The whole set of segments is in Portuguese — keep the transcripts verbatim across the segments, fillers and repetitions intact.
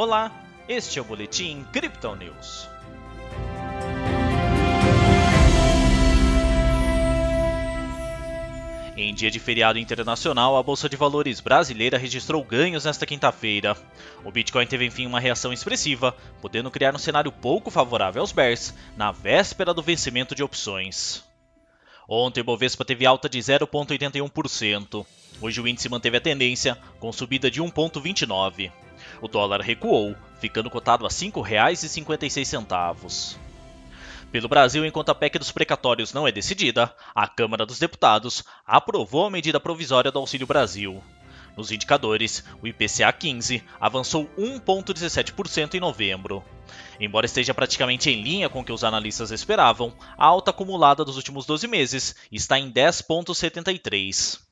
Olá, este é o Boletim Crypto News. Em dia de feriado internacional, a Bolsa de Valores brasileira registrou ganhos nesta quinta-feira. O Bitcoin teve, enfim, uma reação expressiva, podendo criar um cenário pouco favorável aos bears na véspera do vencimento de opções. Ontem, o Bovespa teve alta de zero vírgula oitenta e um por cento. Hoje, o índice manteve a tendência, com subida de um vírgula vinte e nove por cento. O dólar recuou, ficando cotado a cinco reais e cinquenta e seis centavos. Pelo Brasil, enquanto a P E C dos Precatórios não é decidida, a Câmara dos Deputados aprovou a medida provisória do Auxílio Brasil. Nos indicadores, o I P C A quinze avançou um vírgula dezessete por cento em novembro. Embora esteja praticamente em linha com o que os analistas esperavam, a alta acumulada dos últimos doze meses está em dez vírgula setenta e três por cento.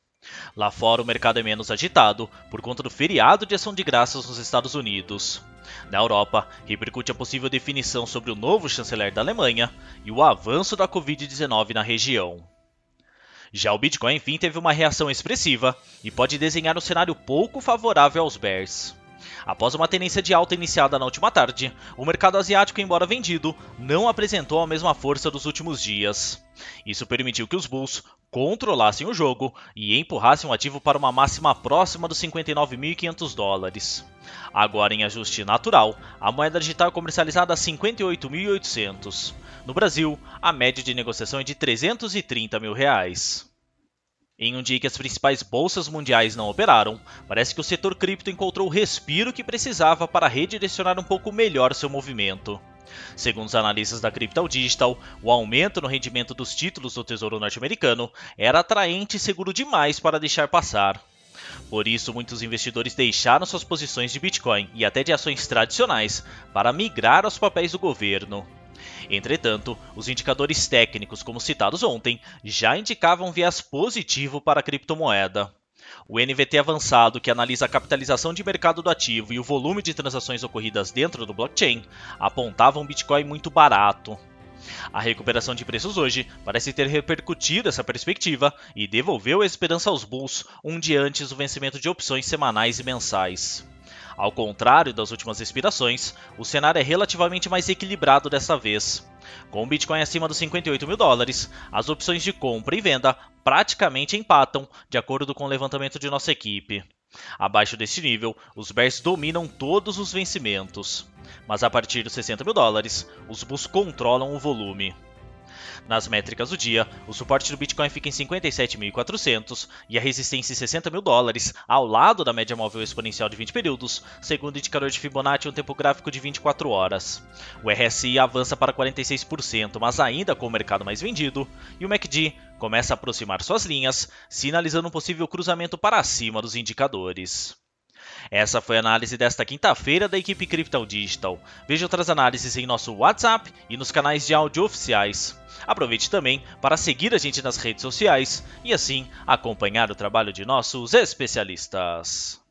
Lá fora, o mercado é menos agitado por conta do feriado de ação de graças nos Estados Unidos. Na Europa, repercute a possível definição sobre o novo chanceler da Alemanha e o avanço da covid dezenove na região. Já o Bitcoin, enfim, teve uma reação expressiva e pode desenhar um cenário pouco favorável aos bears. Após uma tendência de alta iniciada na última tarde, o mercado asiático, embora vendido, não apresentou a mesma força dos últimos dias. Isso permitiu que os bulls controlassem o jogo e empurrassem o ativo para uma máxima próxima dos cinquenta e nove mil e quinhentos dólares. Agora, em ajuste natural, a moeda digital é comercializada a cinquenta e oito mil e oitocentos. No Brasil, a média de negociação é de trezentos e trinta mil reais. Em um dia que as principais bolsas mundiais não operaram, parece que o setor cripto encontrou o respiro que precisava para redirecionar um pouco melhor seu movimento. Segundo os analistas da Crypto Digital, o aumento no rendimento dos títulos do Tesouro norte-americano era atraente e seguro demais para deixar passar. Por isso, muitos investidores deixaram suas posições de Bitcoin e até de ações tradicionais para migrar aos papéis do governo. Entretanto, os indicadores técnicos, como citados ontem, já indicavam viés positivo para a criptomoeda. O N V T avançado, que analisa a capitalização de mercado do ativo e o volume de transações ocorridas dentro do blockchain, apontava um Bitcoin muito barato. A recuperação de preços hoje parece ter repercutido essa perspectiva e devolveu a esperança aos bulls um dia antes do vencimento de opções semanais e mensais. Ao contrário das últimas expirações, o cenário é relativamente mais equilibrado dessa vez. Com o Bitcoin acima dos cinquenta e oito mil dólares, as opções de compra e venda praticamente empatam, de acordo com o levantamento de nossa equipe. Abaixo deste nível, os bears dominam todos os vencimentos. Mas a partir dos sessenta mil dólares, os bulls controlam o volume. Nas métricas do dia, o suporte do Bitcoin fica em cinquenta e sete mil e quatrocentos e a resistência em sessenta mil dólares, ao lado da média móvel exponencial de vinte períodos, segundo o indicador de Fibonacci, um tempo gráfico de vinte e quatro horas. O R S I avança para quarenta e seis por cento, mas ainda com o mercado mais vendido, e o M A C D começa a aproximar suas linhas, sinalizando um possível cruzamento para cima dos indicadores. Essa foi a análise desta quinta-feira da equipe Crypto Digital. Veja outras análises em nosso WhatsApp e nos canais de áudio oficiais. Aproveite também para seguir a gente nas redes sociais e assim acompanhar o trabalho de nossos especialistas.